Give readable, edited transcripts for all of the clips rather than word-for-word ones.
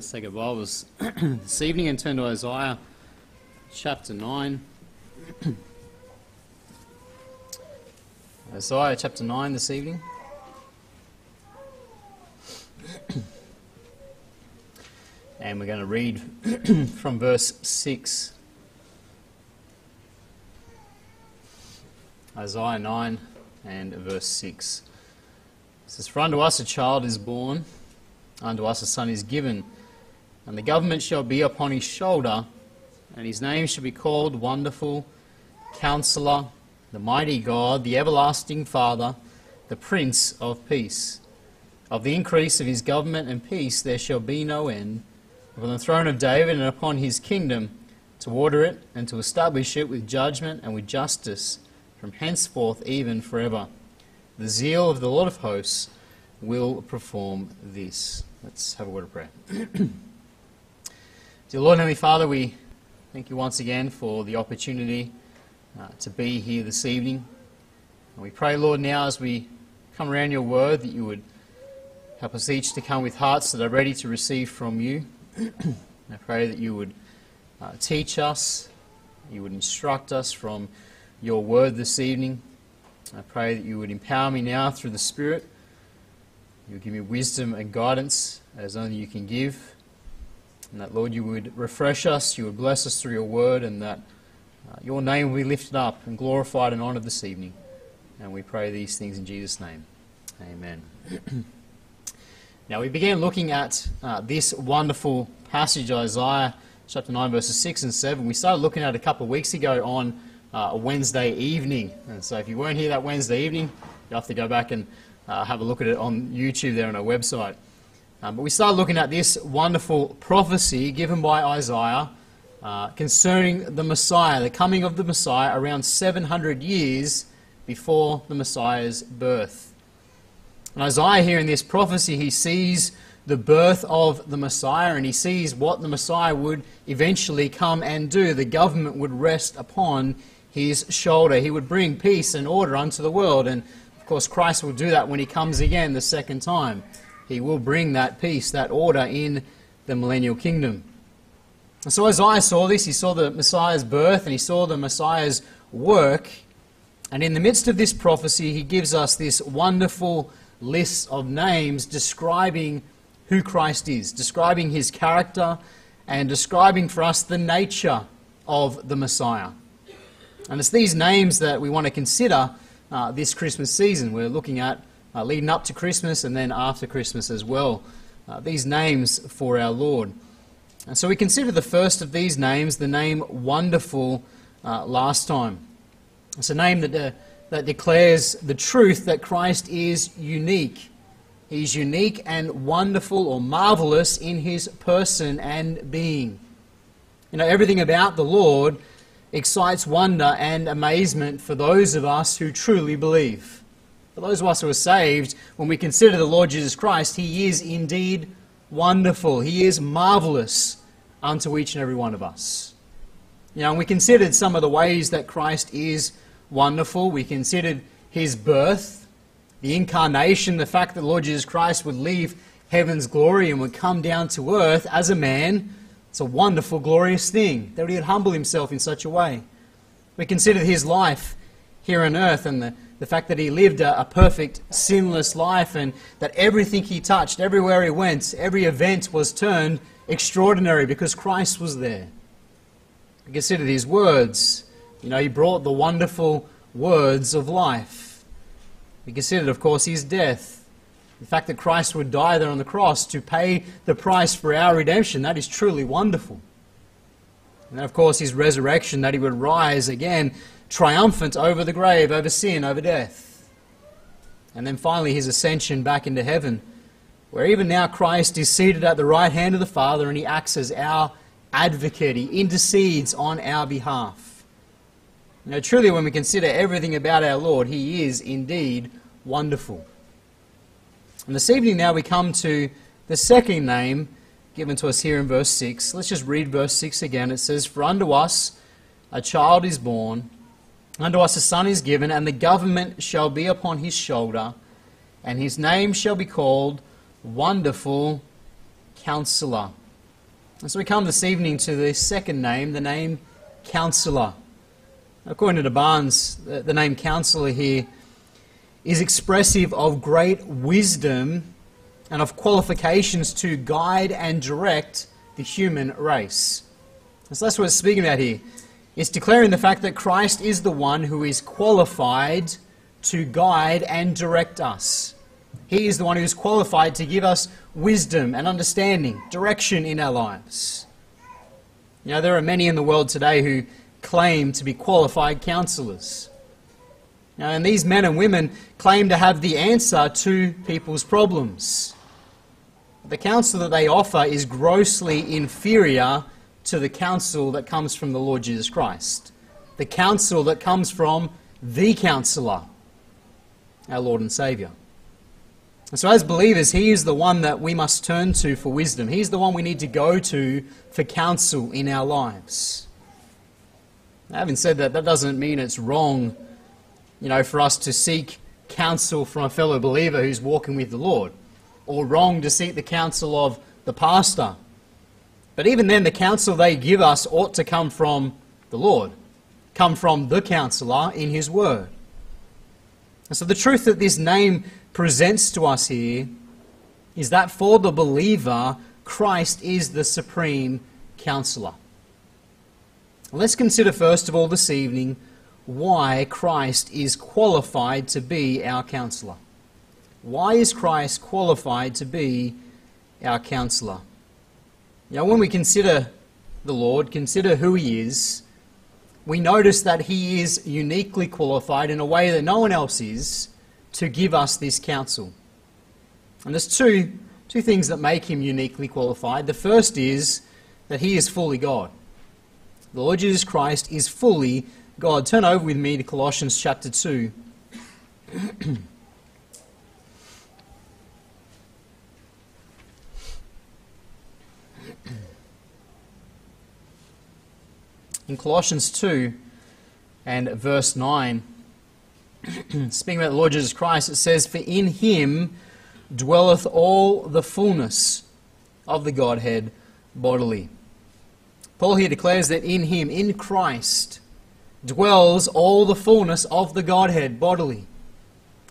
Let's take our Bibles this evening and turn to Isaiah chapter 9. Isaiah chapter 9 this evening. And we're going to read from verse 6. Isaiah 9 and verse 6. It says, "For unto us a child is born, unto us a son is given, and the government shall be upon his shoulder, and his name shall be called Wonderful, Counselor, the Mighty God, the Everlasting Father, the Prince of Peace. Of the increase of his government and peace there shall be no end, upon the throne of David and upon his kingdom, to order it and to establish it with judgment and with justice, from henceforth even forever. The zeal of the Lord of hosts will perform this." Let's have a word of prayer. Dear Lord and Heavenly Father, we thank you once again for the opportunity to be here this evening. And we pray, Lord, now as we come around your word, that you would help us each to come with hearts that are ready to receive from you. I pray that you would teach us, you would instruct us from your word this evening. I pray that you would empower me now through the Spirit. You would give me wisdom and guidance as only you can give. And that, Lord, you would refresh us, you would bless us through your word, and that your name will be lifted up and glorified and honoured this evening. And we pray these things in Jesus' name. Amen. Now, we began looking at this wonderful passage, Isaiah chapter 9, verses 6 and 7. We started looking at it a couple of weeks ago on a Wednesday evening. And so if you weren't here that Wednesday evening, you'll have to go back and have a look at it on YouTube there on our website. But we started looking at this wonderful prophecy given by Isaiah concerning the Messiah, the coming of the Messiah around 700 years before the Messiah's birth. And Isaiah here in this prophecy, he sees the birth of the Messiah, and he sees what the Messiah would eventually come and do. The government would rest upon his shoulder. He would bring peace and order unto the world. And of course, Christ will do that when he comes again the second time. He will bring that peace, that order in the millennial kingdom. And so Isaiah saw this. He saw the Messiah's birth and he saw the Messiah's work. And in the midst of this prophecy, he gives us this wonderful list of names describing who Christ is, describing his character and describing for us the nature of the Messiah. And it's these names that we want to consider this Christmas season. We're looking at leading up to Christmas and then after Christmas as well. These names for our Lord. And so we consider the first of these names, the name Wonderful, last time. It's a name that declares the truth that Christ is unique. He's unique and wonderful or marvelous in his person and being. You know, everything about the Lord excites wonder and amazement for those of us who truly believe. For those of us who are saved, when we consider the Lord Jesus Christ, he is indeed wonderful. He is marvelous unto each and every one of us. You know, and we considered some of the ways that Christ is wonderful. We considered his birth, the incarnation, the fact that the Lord Jesus Christ would leave heaven's glory and would come down to earth as a man. It's a wonderful, glorious thing that he would humble himself in such a way. We consider his life here on earth and the fact that he lived a perfect, sinless life, and that everything he touched, everywhere he went, every event was turned extraordinary because Christ was there. We consider his words. You know, he brought the wonderful words of life. We considered, of course, his death. The fact that Christ would die there on the cross to pay the price for our redemption, that is truly wonderful. And then, of course, his resurrection, that he would rise again, triumphant over the grave, over sin, over death. And then finally, his ascension back into heaven, where even now Christ is seated at the right hand of the Father, and he acts as our advocate. He intercedes on our behalf. Now, truly, when we consider everything about our Lord, he is indeed wonderful. And this evening now we come to the second name given to us here in verse 6. Let's just read verse 6 again. It says, "For unto us a child is born, unto us a son is given, and the government shall be upon his shoulder, and his name shall be called Wonderful Counselor, And so we come this evening to the second name, the name Counselor. According to Barnes, the name Counselor here is expressive of great wisdom and of qualifications to guide and direct the human race. And so that's what it's speaking about here. It's declaring the fact that Christ is the one who is qualified to guide and direct us. He is the one who is qualified to give us wisdom and understanding, direction in our lives. You know, there are many in the world today who claim to be qualified counselors. Now, and these men and women claim to have the answer to people's problems. The counsel that they offer is grossly inferior to the counsel that comes from the Lord Jesus Christ. The counsel that comes from the Counselor, our Lord and Saviour. And so as believers, He is the one that we must turn to for wisdom. He is the one we need to go to for counsel in our lives. Now, having said that, that doesn't mean it's wrong, you know, for us to seek counsel from a fellow believer who's walking with the Lord, or wrong to seek the counsel of the pastor. But even then, the counsel they give us ought to come from the Lord, come from the Counselor in His Word. And so the truth that this name presents to us here is that for the believer, Christ is the supreme Counselor. Let's consider first of all this evening why Christ is qualified to be our Counselor. Why is Christ qualified to be our Counselor? You know, when we consider the Lord, consider who He is, we notice that He is uniquely qualified in a way that no one else is to give us this counsel. And there's two things that make Him uniquely qualified. The first is that He is fully God. The Lord Jesus Christ is fully God. Turn over with me to Colossians chapter 2. In Colossians 2 and verse 9, speaking about the Lord Jesus Christ, it says, "For in Him dwelleth all the fullness of the Godhead bodily." Paul here declares that in Him, in Christ, dwells all the fullness of the Godhead bodily.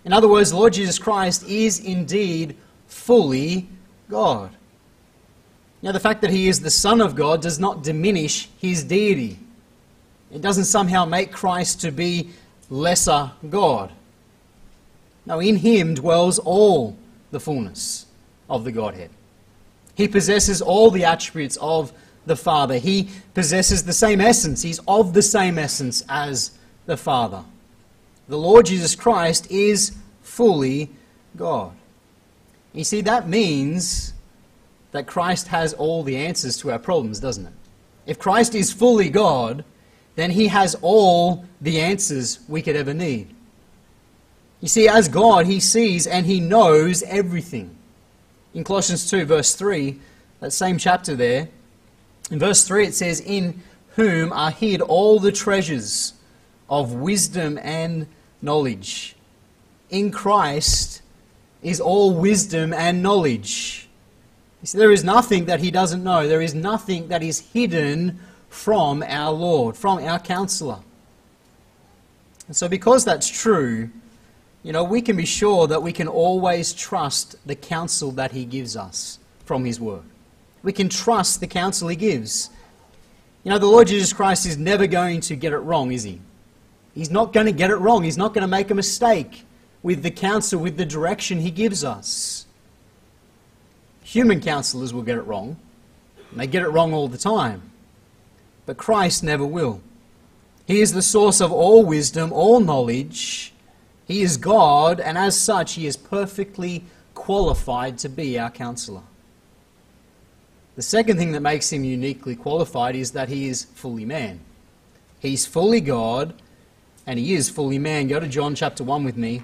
In other words, the Lord Jesus Christ is indeed fully God. Now, the fact that He is the Son of God does not diminish His deity. It doesn't somehow make Christ to be lesser God. No, in Him dwells all the fullness of the Godhead. He possesses all the attributes of the Father. He possesses the same essence. He's of the same essence as the Father. The Lord Jesus Christ is fully God. You see, that means that Christ has all the answers to our problems, doesn't it? If Christ is fully God, then He has all the answers we could ever need. You see, as God, He sees and He knows everything. In Colossians 2, verse 3, that same chapter there, in verse 3 it says, "In whom are hid all the treasures of wisdom and knowledge." In Christ is all wisdom and knowledge. You see, there is nothing that He doesn't know. There is nothing that is hidden from our Lord, from our Counselor. And so because that's true, you know, we can be sure that we can always trust the counsel that He gives us from His Word. We can trust the counsel He gives. You know, the Lord Jesus Christ is never going to get it wrong, is He? He's not going to get it wrong. He's not going to make a mistake with the counsel, with the direction He gives us. Human counselors will get it wrong, and they get it wrong all the time. But Christ never will. He is the source of all wisdom, all knowledge. He is God, and as such, He is perfectly qualified to be our Counselor. The second thing that makes Him uniquely qualified is that He is fully man. He's fully God, and He is fully man. Go to John chapter 1 with me.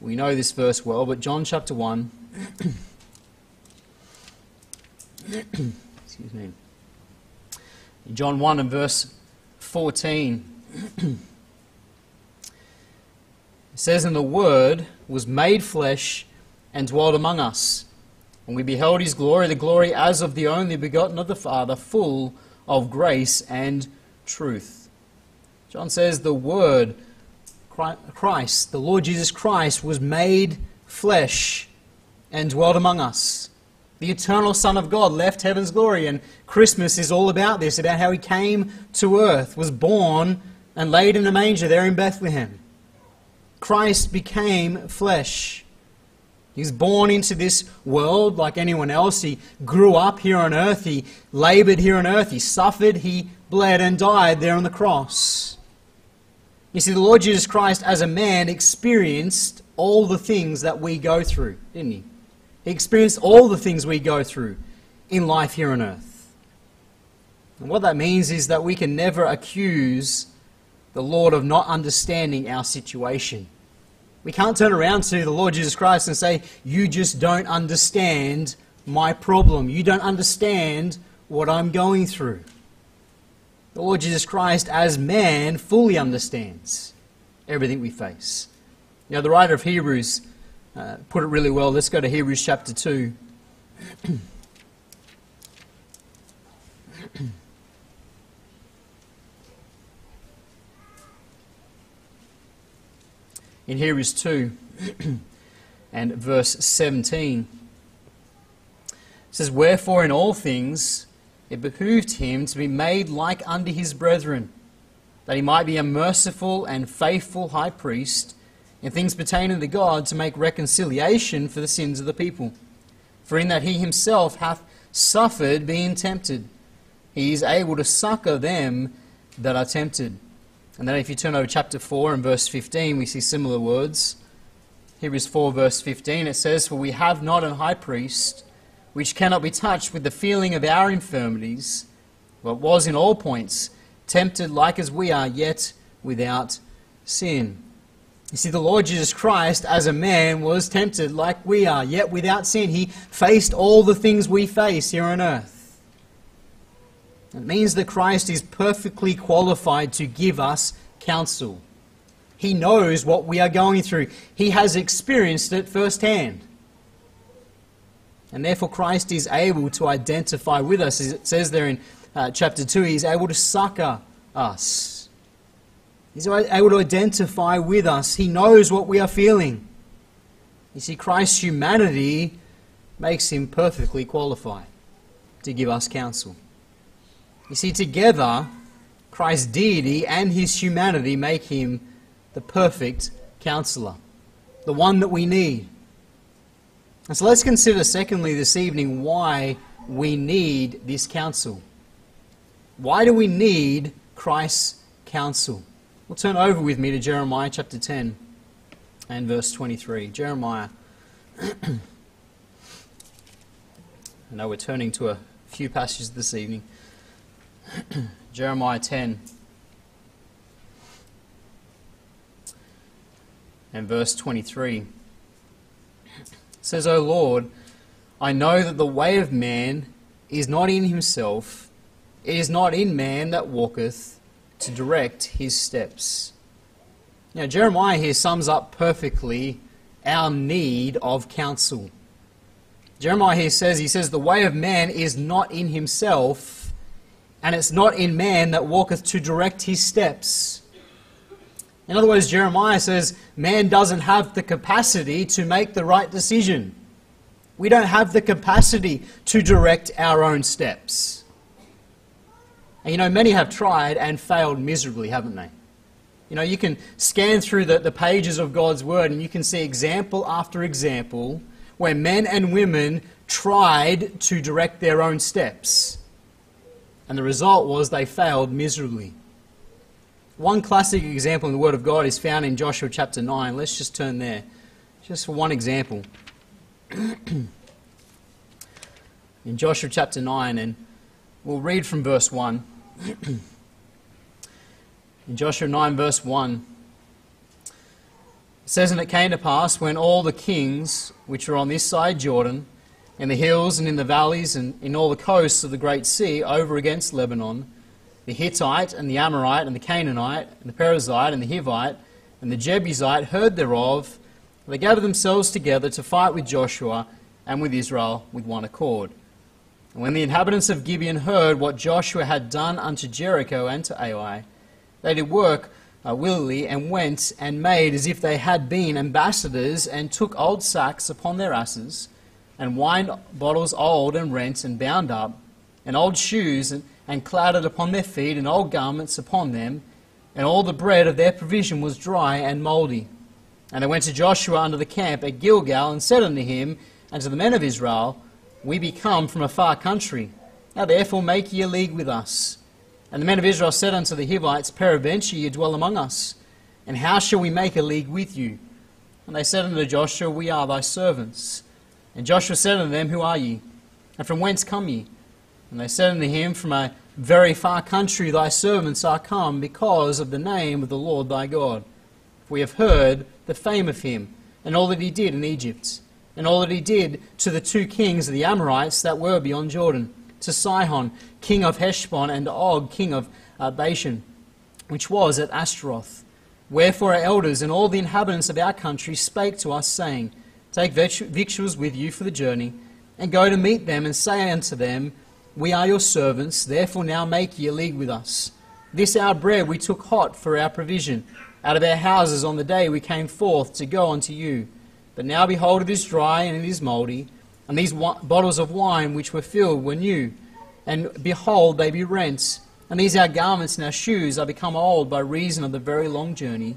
We know this verse well, but John chapter 1. Excuse me. John 1 and verse 14, it says, "And the Word was made flesh and dwelt among us, And we beheld his glory, the glory as of the only begotten of the Father, full of grace and truth. John says, the Word, Christ, the Lord Jesus Christ, was made flesh and dwelt among us. The eternal Son of God left heaven's glory, and Christmas is all about this, about how he came to earth, was born and laid in a manger there in Bethlehem. Christ became flesh. He was born into this world like anyone else. He grew up here on earth. He labored here on earth. He suffered. He bled and died there on the cross. You see, the Lord Jesus Christ as a man experienced all the things that we go through, didn't he? He experienced all the things we go through in life here on earth. And what that means is that we can never accuse the Lord of not understanding our situation. We can't turn around to the Lord Jesus Christ and say, you just don't understand my problem. You don't understand what I'm going through. The Lord Jesus Christ, as man, fully understands everything we face. Now, the writer of Hebrews put it really well. Let's go to Hebrews chapter 2. In Hebrews 2 and verse 17, it says, wherefore in all things it behooved him to be made like unto his brethren, that he might be a merciful and faithful high priest in things pertaining to God, to make reconciliation for the sins of the people. For in that he himself hath suffered being tempted, he is able to succour them that are tempted. And then if you turn over chapter 4 and verse 15, we see similar words. Hebrews 4 verse 15, it says, for we have not an high priest which cannot be touched with the feeling of our infirmities, but was in all points tempted like as we are, yet without sin. You see, the Lord Jesus Christ as a man was tempted like we are, yet without sin. He faced all the things we face here on earth. It means that Christ is perfectly qualified to give us counsel. He knows what we are going through. He has experienced it firsthand. And therefore Christ is able to identify with us. As it says there in chapter 2, He is able to succour us. He's able to identify with us. He knows what we are feeling. You see, Christ's humanity makes Him perfectly qualified to give us counsel. You see, together, Christ's deity and his humanity make him the perfect counselor, the one that we need. And so let's consider, secondly, this evening, why we need this counsel. Why do we need Christ's counsel? Well, turn over with me to Jeremiah chapter 10 and verse 23. Jeremiah. I know we're turning to a few passages this evening. Jeremiah 10 and verse 23 says, O Lord, I know that the way of man is not in himself, it is not in man that walketh to direct his steps. Now Jeremiah here sums up perfectly our need of counsel. Jeremiah here says, he says, the way of man is not in himself, and it's not in man that walketh to direct his steps. In other words, Jeremiah says, man doesn't have the capacity to make the right decision. We don't have the capacity to direct our own steps. And you know, many have tried and failed miserably, haven't they? You know, you can scan through the pages of God's Word and you can see example after example where men and women tried to direct their own steps. And the result was they failed miserably. One classic example in the Word of God is found in Joshua chapter 9. Let's just turn there, just for one example. In Joshua chapter 9, and we'll read from verse 1. In Joshua 9 verse 1, it says, and it came to pass, when all the kings which were on this side Jordan, in the hills and in the valleys and in all the coasts of the great sea over against Lebanon, the Hittite and the Amorite and the Canaanite and the Perizzite and the Hivite and the Jebusite heard thereof, and they gathered themselves together to fight with Joshua and with Israel with one accord. And when the inhabitants of Gibeon heard what Joshua had done unto Jericho and to Ai, they did work willingly, and went and made as if they had been ambassadors, and took old sacks upon their asses, and wine bottles old and rent and bound up, and old shoes and clouded upon their feet, and old garments upon them, and all the bread of their provision was dry and mouldy. And they went to Joshua unto the camp at Gilgal, and said unto him and to the men of Israel, We be come from a far country. Now therefore make ye a league with us. And the men of Israel said unto the Hivites, Peradventure ye dwell among us, and how shall we make a league with you? And they said unto Joshua, We are thy servants. And Joshua said unto them, Who are ye? And from whence come ye? And they said unto him, From a very far country thy servants are come, because of the name of the Lord thy God. For we have heard the fame of him, and all that he did in Egypt, and all that he did to the two kings of the Amorites that were beyond Jordan, to Sihon, king of Heshbon, and Og, king of Bashan, which was at Ashtaroth. Wherefore our elders and all the inhabitants of our country spake to us, saying, Take victuals with you for the journey, and go to meet them, and say unto them, We are your servants, therefore now make ye a league with us. This our bread we took hot for our provision, out of our houses on the day we came forth to go unto you. But now behold, it is dry, and it is mouldy, and these bottles of wine which were filled were new, and behold, they be rent, and these our garments and our shoes are become old by reason of the very long journey.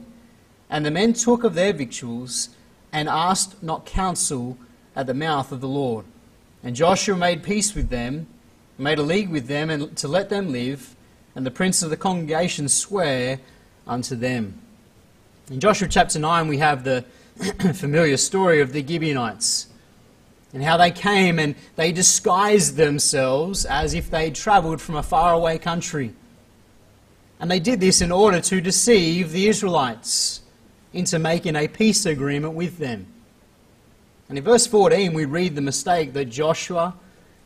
And the men took of their victuals, and asked not counsel at the mouth of the Lord. And Joshua made peace with them, made a league with them, and to let them live, and the prince of the congregation swear unto them. In Joshua chapter 9 we have the familiar story of the Gibeonites, and how they came and they disguised themselves as if they travelled from a faraway country. And they did this in order to deceive the Israelites into making a peace agreement with them. And in verse 14 we read the mistake that Joshua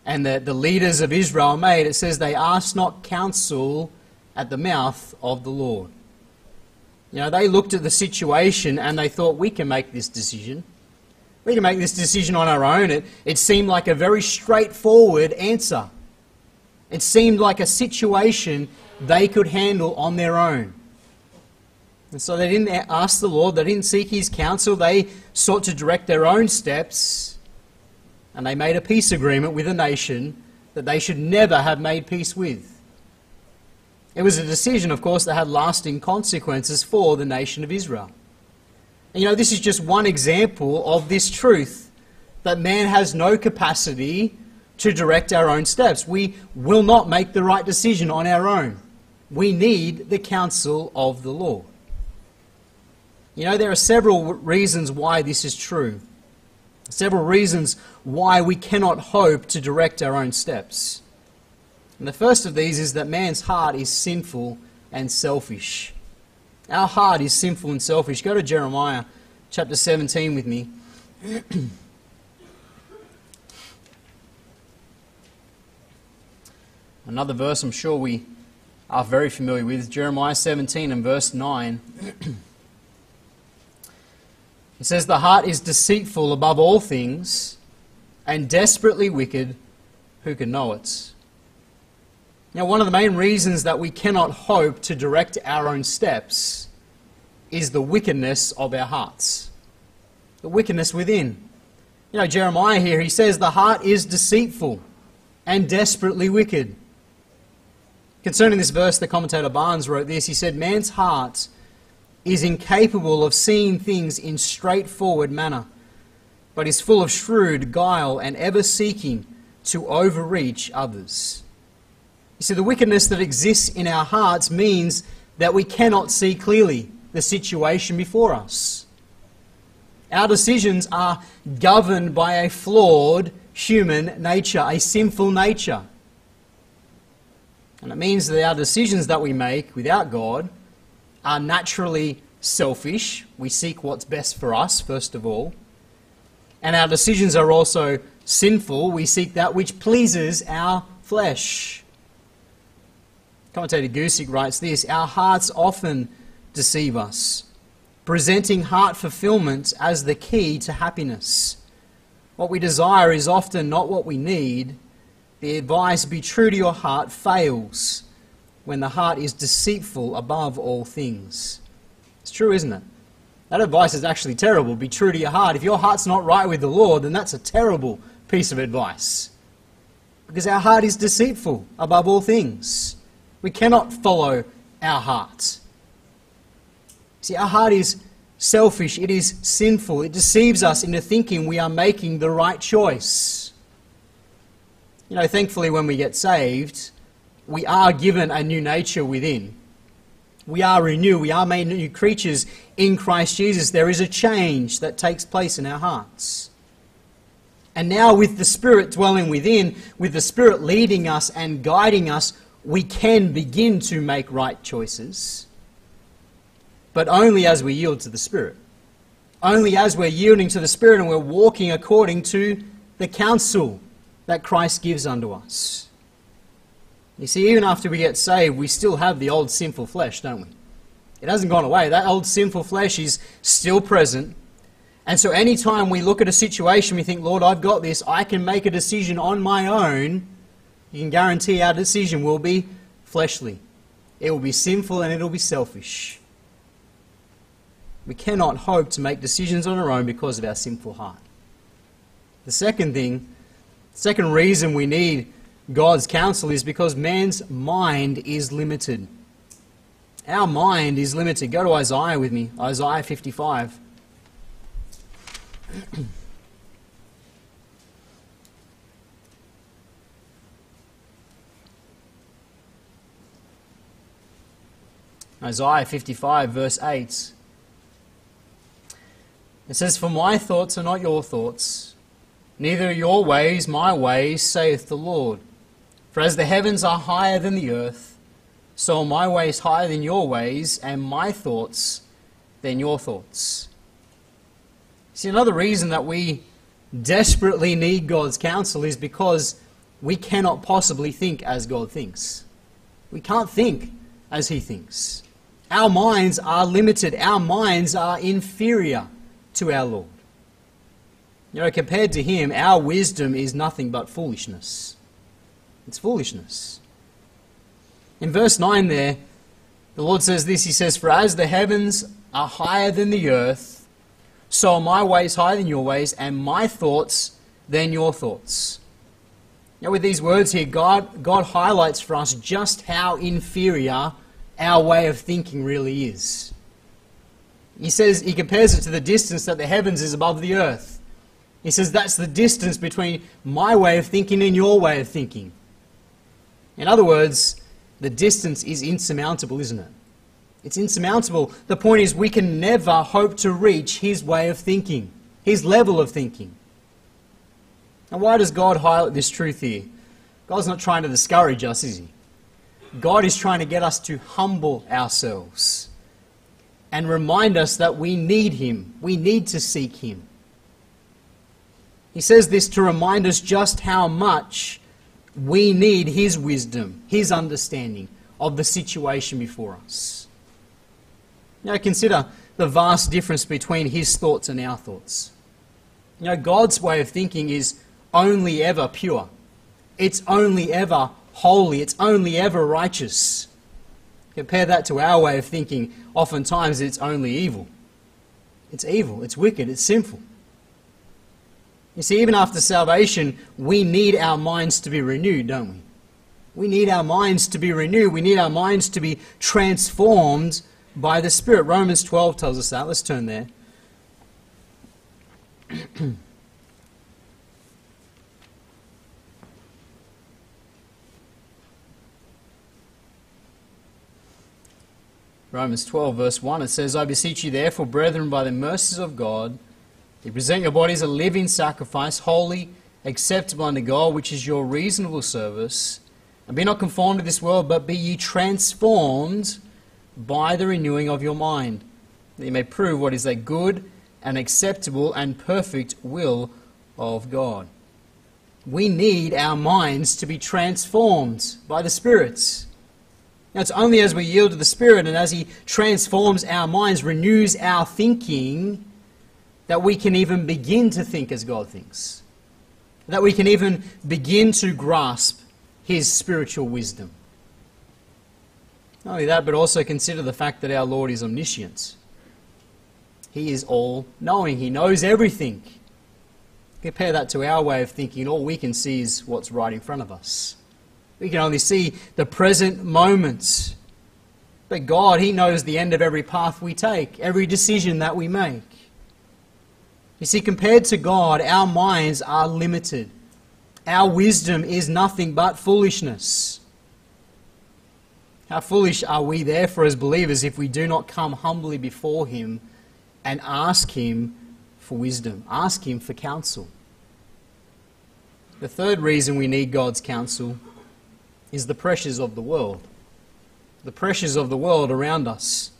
and the leaders of Israel made. It says, they asked not counsel at the mouth of the Lord. You know, they looked at the situation and they thought, we can make this decision. We can make this decision on our own. It seemed like a very straightforward answer. It seemed like a situation they could handle on their own. And so they didn't ask the Lord, they didn't seek his counsel, they sought to direct their own steps. And they made a peace agreement with a nation that they should never have made peace with. It was a decision, of course, that had lasting consequences for the nation of Israel. And you know, this is just one example of this truth, that man has no capacity to direct our own steps. We will not make the right decision on our own. We need the counsel of the Lord. You know, there are several reasons why this is true. Several reasons why we cannot hope to direct our own steps. And the first of these is that man's heart is sinful and selfish. Our heart is sinful and selfish. Go to Jeremiah chapter 17 with me. Another verse I'm sure we are very familiar with, Jeremiah 17 and verse 9. It says, The heart is deceitful above all things, and desperately wicked, who can know it? Now, one of the main reasons that we cannot hope to direct our own steps is the wickedness of our hearts. The wickedness within. You know, Jeremiah here, he says, The heart is deceitful and desperately wicked. Concerning this verse, the commentator Barnes wrote this. He said, Man's heart is incapable of seeing things in straightforward manner, but is full of shrewd guile and ever seeking to overreach others. You see, the wickedness that exists in our hearts means that we cannot see clearly the situation before us. Our decisions are governed by a flawed human nature, a sinful nature. And it means that our decisions that we make without God are naturally selfish. We seek what's best for us, first of all. And our decisions are also sinful. We seek that which pleases our flesh. Commentator Gusick writes this, Our hearts often deceive us, presenting heart fulfillment as the key to happiness. What we desire is often not what we need. The advice, be true to your heart, fails when the heart is deceitful above all things. It's true, isn't it? That advice is actually terrible. Be true to your heart. If your heart's not right with the Lord, then that's a terrible piece of advice. Because our heart is deceitful above all things. We cannot follow our heart. See, our heart is selfish. It is sinful. It deceives us into thinking we are making the right choice. You know, thankfully when we get saved, we are given a new nature within. We are renewed. We are made new creatures in Christ Jesus. There is a change that takes place in our hearts. And now with the Spirit dwelling within, with the Spirit leading us and guiding us, we can begin to make right choices. But only as we yield to the Spirit. Only as we're yielding to the Spirit and we're walking according to the counsel that Christ gives unto us. You see, even after we get saved, we still have the old sinful flesh, don't we? It hasn't gone away. That old sinful flesh is still present. And so any time we look at a situation, we think, Lord, I've got this. I can make a decision on my own. You can guarantee our decision will be fleshly. It will be sinful and it will be selfish. We cannot hope to make decisions on our own because of our sinful heart. The second reason we need God's counsel is because man's mind is limited. Our mind is limited. Go to Isaiah with me, Isaiah 55. Isaiah 55 verse 8. It says, "For my thoughts are not your thoughts, neither are your ways my ways, saith the Lord. For as the heavens are higher than the earth, so are my ways higher than your ways, and my thoughts than your thoughts." See, another reason that we desperately need God's counsel is because we cannot possibly think as God thinks. We can't think as He thinks. Our minds are limited. Our minds are inferior to our Lord. You know, compared to Him, our wisdom is nothing but foolishness. It's foolishness. In verse 9 there, the Lord says this, He says, "For as the heavens are higher than the earth, so are my ways higher than your ways, and my thoughts than your thoughts." Now with these words here, God highlights for us just how inferior our way of thinking really is. He says, He compares it to the distance that the heavens is above the earth. He says that's the distance between my way of thinking and your way of thinking. In other words, the distance is insurmountable, isn't it? It's insurmountable. The point is we can never hope to reach His way of thinking, His level of thinking. Now why does God highlight this truth here? God's not trying to discourage us, is He? God is trying to get us to humble ourselves and remind us that we need Him. We need to seek Him. He says this to remind us just how much we need His wisdom, His understanding of the situation before us. You know, consider the vast difference between His thoughts and our thoughts. You know, God's way of thinking is only ever pure. It's only ever holy. It's only ever righteous. Compare that to our way of thinking. Oftentimes it's only evil. It's evil. It's wicked. It's sinful. You see, even after salvation, we need our minds to be renewed, don't we? We need our minds to be renewed. We need our minds to be transformed by the Spirit. Romans 12 tells us that. Let's turn there. Romans 12 verse 1, it says, "I beseech you therefore, brethren, by the mercies of God, to present your bodies a living sacrifice, holy, acceptable unto God, which is your reasonable service. And be not conformed to this world, but be ye transformed by the renewing of your mind, that you may prove what is that good and acceptable and perfect will of God." We need our minds to be transformed by the Spirit. Now, it's only as we yield to the Spirit and as He transforms our minds, renews our thinking, that we can even begin to think as God thinks. that we can even begin to grasp his spiritual wisdom. Not only that, but also consider the fact that our Lord is omniscient. He is all-knowing. He knows everything. Compare that to our way of thinking. All we can see is what's right in front of us. We can only see the present moment. But God, He knows the end of every path we take, every decision that we make. You see, compared to God, our minds are limited. Our wisdom is nothing but foolishness. How foolish are we, therefore, as believers, if we do not come humbly before Him and ask Him for wisdom, ask Him for counsel. The third reason we need God's counsel is the pressures of the world. The pressures of the world around us.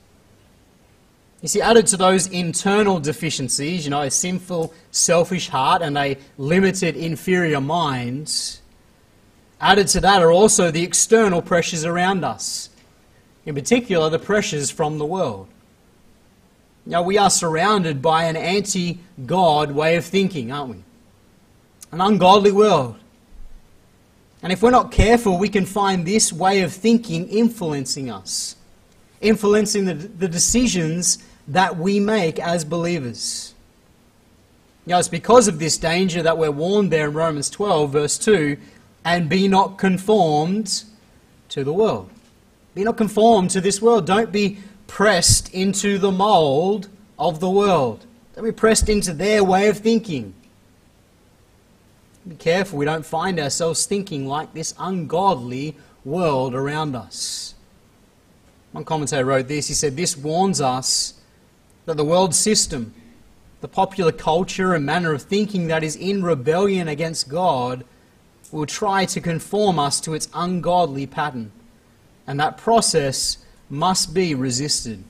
You see, added to those internal deficiencies, a sinful, selfish heart and a limited, inferior mind, added to that are also the external pressures around us. In particular, the pressures from the world. Now, we are surrounded by an anti-God way of thinking, aren't we? An ungodly world. And if we're not careful, we can find this way of thinking influencing us, influencing the decisions that we make as believers. It's because of this danger that we're warned there in Romans 12, verse 2, and be not conformed to the world. Be not conformed to this world. Don't be pressed into the mold of the world. Don't be pressed into their way of thinking. Be careful we don't find ourselves thinking like this ungodly world around us. One commentator wrote this. He said, "This warns us that the world system, the popular culture and manner of thinking that is in rebellion against God, will try to conform us to its ungodly pattern, and that process must be resisted."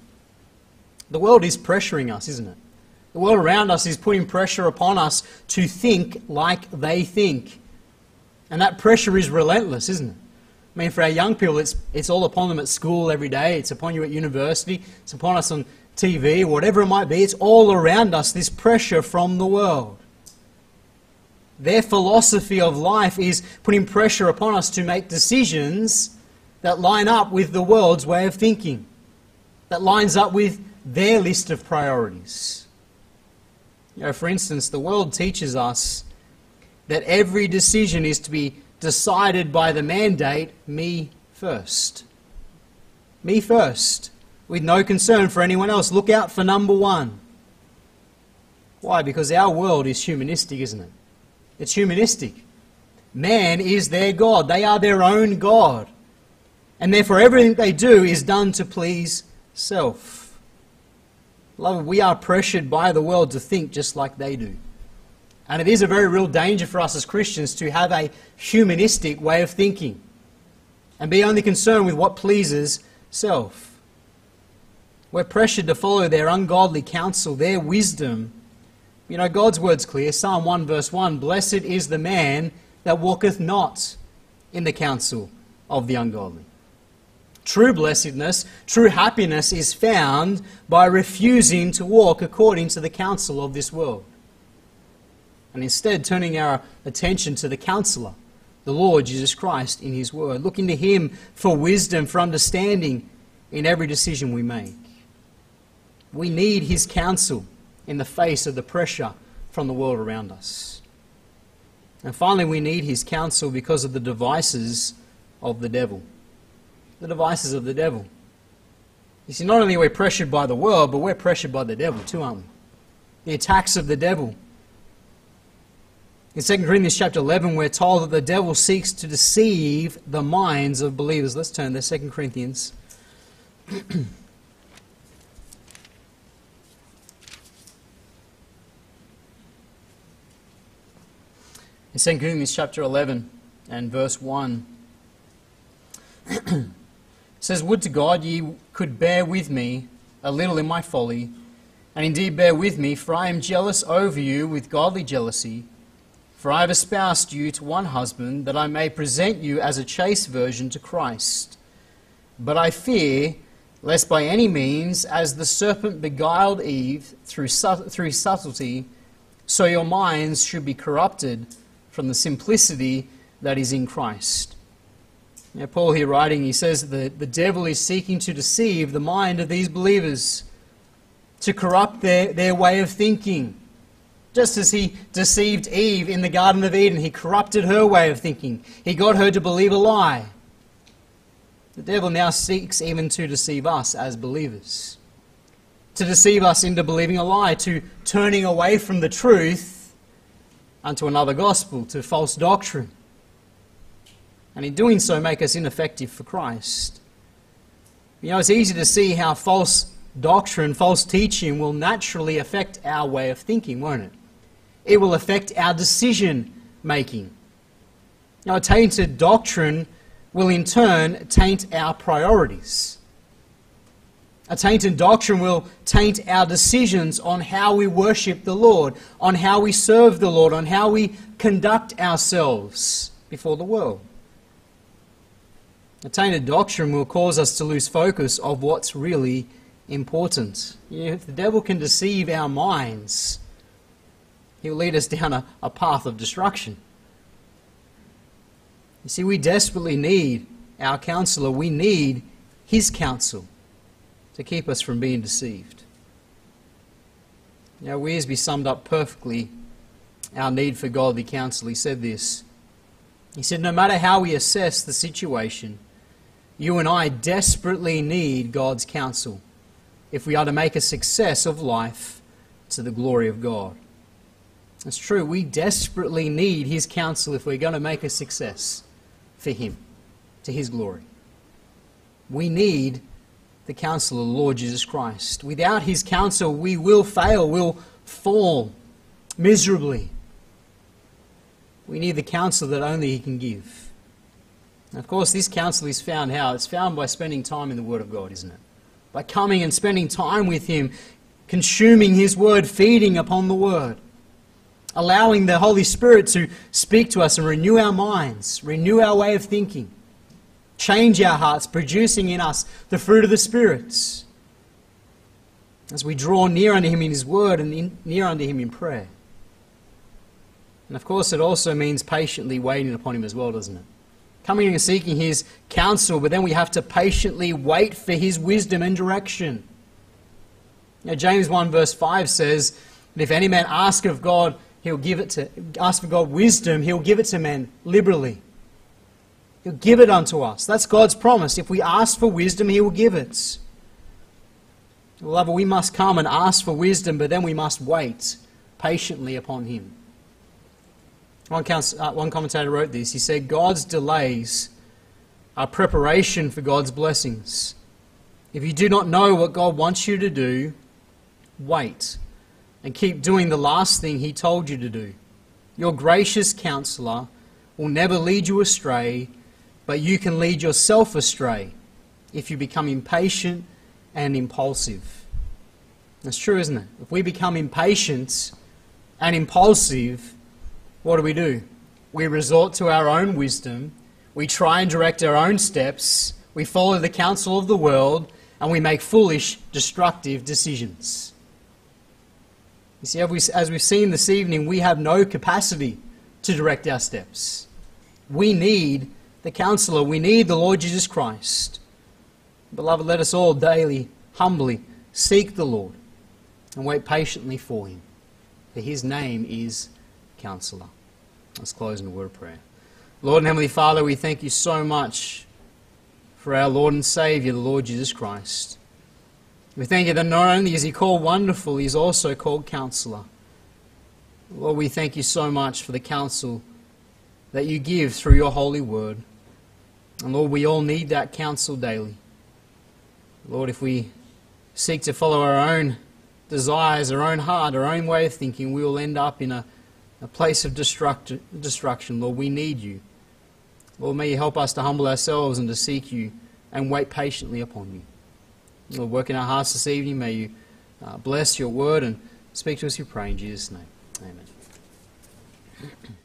The world is pressuring us, isn't it? The world around us is putting pressure upon us to think like they think. And that pressure is relentless, isn't it? I mean, for our young people, it's all upon them at school every day. It's upon you at university. It's upon us on TV, whatever it might be. It's all around us, this pressure from the world. Their philosophy of life is putting pressure upon us to make decisions that line up with the world's way of thinking, that lines up with their list of priorities. For instance, the world teaches us that every decision is to be decided by the mandate, me first. Me first, with no concern for anyone else. Look out for number one. Why? Because our world is humanistic, isn't it? It's humanistic. Man is their God. They are their own God. And therefore, everything they do is done to please self. Beloved, we are pressured by the world to think just like they do. And it is a very real danger for us as Christians to have a humanistic way of thinking and be only concerned with what pleases self. We're pressured to follow their ungodly counsel, their wisdom. God's word's clear. Psalm 1 verse 1, "Blessed is the man that walketh not in the counsel of the ungodly." True blessedness, true happiness is found by refusing to walk according to the counsel of this world. And instead turning our attention to the counselor, the Lord Jesus Christ in His Word, looking to Him for wisdom, for understanding in every decision we make. We need His counsel in the face of the pressure from the world around us. And finally, we need His counsel because of the devices of the devil. The devices of the devil. You see, not only are we pressured by the world, but we're pressured by the devil too, aren't we? The attacks of the devil. In 2 Corinthians chapter 11, we're told that the devil seeks to deceive the minds of believers. Let's turn there, 2 Corinthians. In 2 Corinthians chapter 11 and verse 1, it says, "Would to God ye could bear with me a little in my folly, and indeed bear with me, for I am jealous over you with godly jealousy. For I have espoused you to one husband, that I may present you as a chaste virgin to Christ. But I fear, lest by any means, as the serpent beguiled Eve through subtlety, so your minds should be corrupted from the simplicity that is in Christ. Now, Paul here writing, he says that the devil is seeking to deceive the mind of these believers, to corrupt their way of thinking. Just as he deceived Eve in the Garden of Eden, he corrupted her way of thinking. He got her to believe a lie. The devil now seeks even to deceive us as believers, to deceive us into believing a lie, to turning away from the truth unto another gospel, to false doctrine. And in doing so, make us ineffective for Christ. You know, it's easy to see how false doctrine, false teaching will naturally affect our way of thinking, won't it? It will affect our decision-making. Now, a tainted doctrine will in turn taint our priorities. A tainted doctrine will taint our decisions on how we worship the Lord, on how we serve the Lord, on how we conduct ourselves before the world. A tainted doctrine will cause us to lose focus of what's really important. You know, if the devil can deceive our minds, he'll lead us down a path of destruction. You see, we desperately need our counselor. We need his counsel to keep us from being deceived. Now, Wearsby summed up perfectly our need for godly counsel. He said this. He said, no matter how we assess the situation, you and I desperately need God's counsel if we are to make a success of life to the glory of God. It's true, we desperately need his counsel if we're going to make a success for him, to his glory. We need the counsel of the Lord Jesus Christ. Without his counsel, we will fail, we'll fall miserably. We need the counsel that only he can give. And of course, this counsel is found how? It's found by spending time in the Word of God, isn't it? By coming and spending time with him, consuming his Word, feeding upon the Word, allowing the Holy Spirit to speak to us and renew our minds, renew our way of thinking, change our hearts, producing in us the fruit of the Spirit as we draw near unto him in his Word and near unto him in prayer. And of course, it also means patiently waiting upon him as well, doesn't it? Coming and seeking his counsel, but then we have to patiently wait for his wisdom and direction. Now, James 1 verse 5 says that if any man ask of God, ask for God wisdom, he'll give it to men liberally. He'll give it unto us. That's God's promise. If we ask for wisdom, he will give it. Beloved, we must come and ask for wisdom, but then we must wait patiently upon him. One commentator wrote this. He said, God's delays are preparation for God's blessings. If you do not know what God wants you to do, wait and keep doing the last thing he told you to do. Your gracious counselor will never lead you astray, but you can lead yourself astray if you become impatient and impulsive. That's true, isn't it? If we become impatient and impulsive, what do? We resort to our own wisdom, we try and direct our own steps, we follow the counsel of the world, and we make foolish, destructive decisions. You see, as we've seen this evening, we have no capacity to direct our steps. We need the counselor, we need the Lord Jesus Christ. Beloved, let us all daily, humbly seek the Lord and wait patiently for him, for his name is Counselor. Let's close in a word of prayer. Lord and Heavenly Father, we thank you so much for our Lord and Saviour, the Lord Jesus Christ. We thank you that not only is he called Wonderful, he's also called Counselor. Lord, we thank you so much for the counsel that you give through your holy word. And Lord, we all need that counsel daily. Lord, if we seek to follow our own desires, our own heart, our own way of thinking, we will end up in a place of destruction. Lord, we need you. Lord, may you help us to humble ourselves and to seek you and wait patiently upon you. Lord, work in our hearts this evening. May you bless your word and speak to us, we pray in Jesus' name. Amen.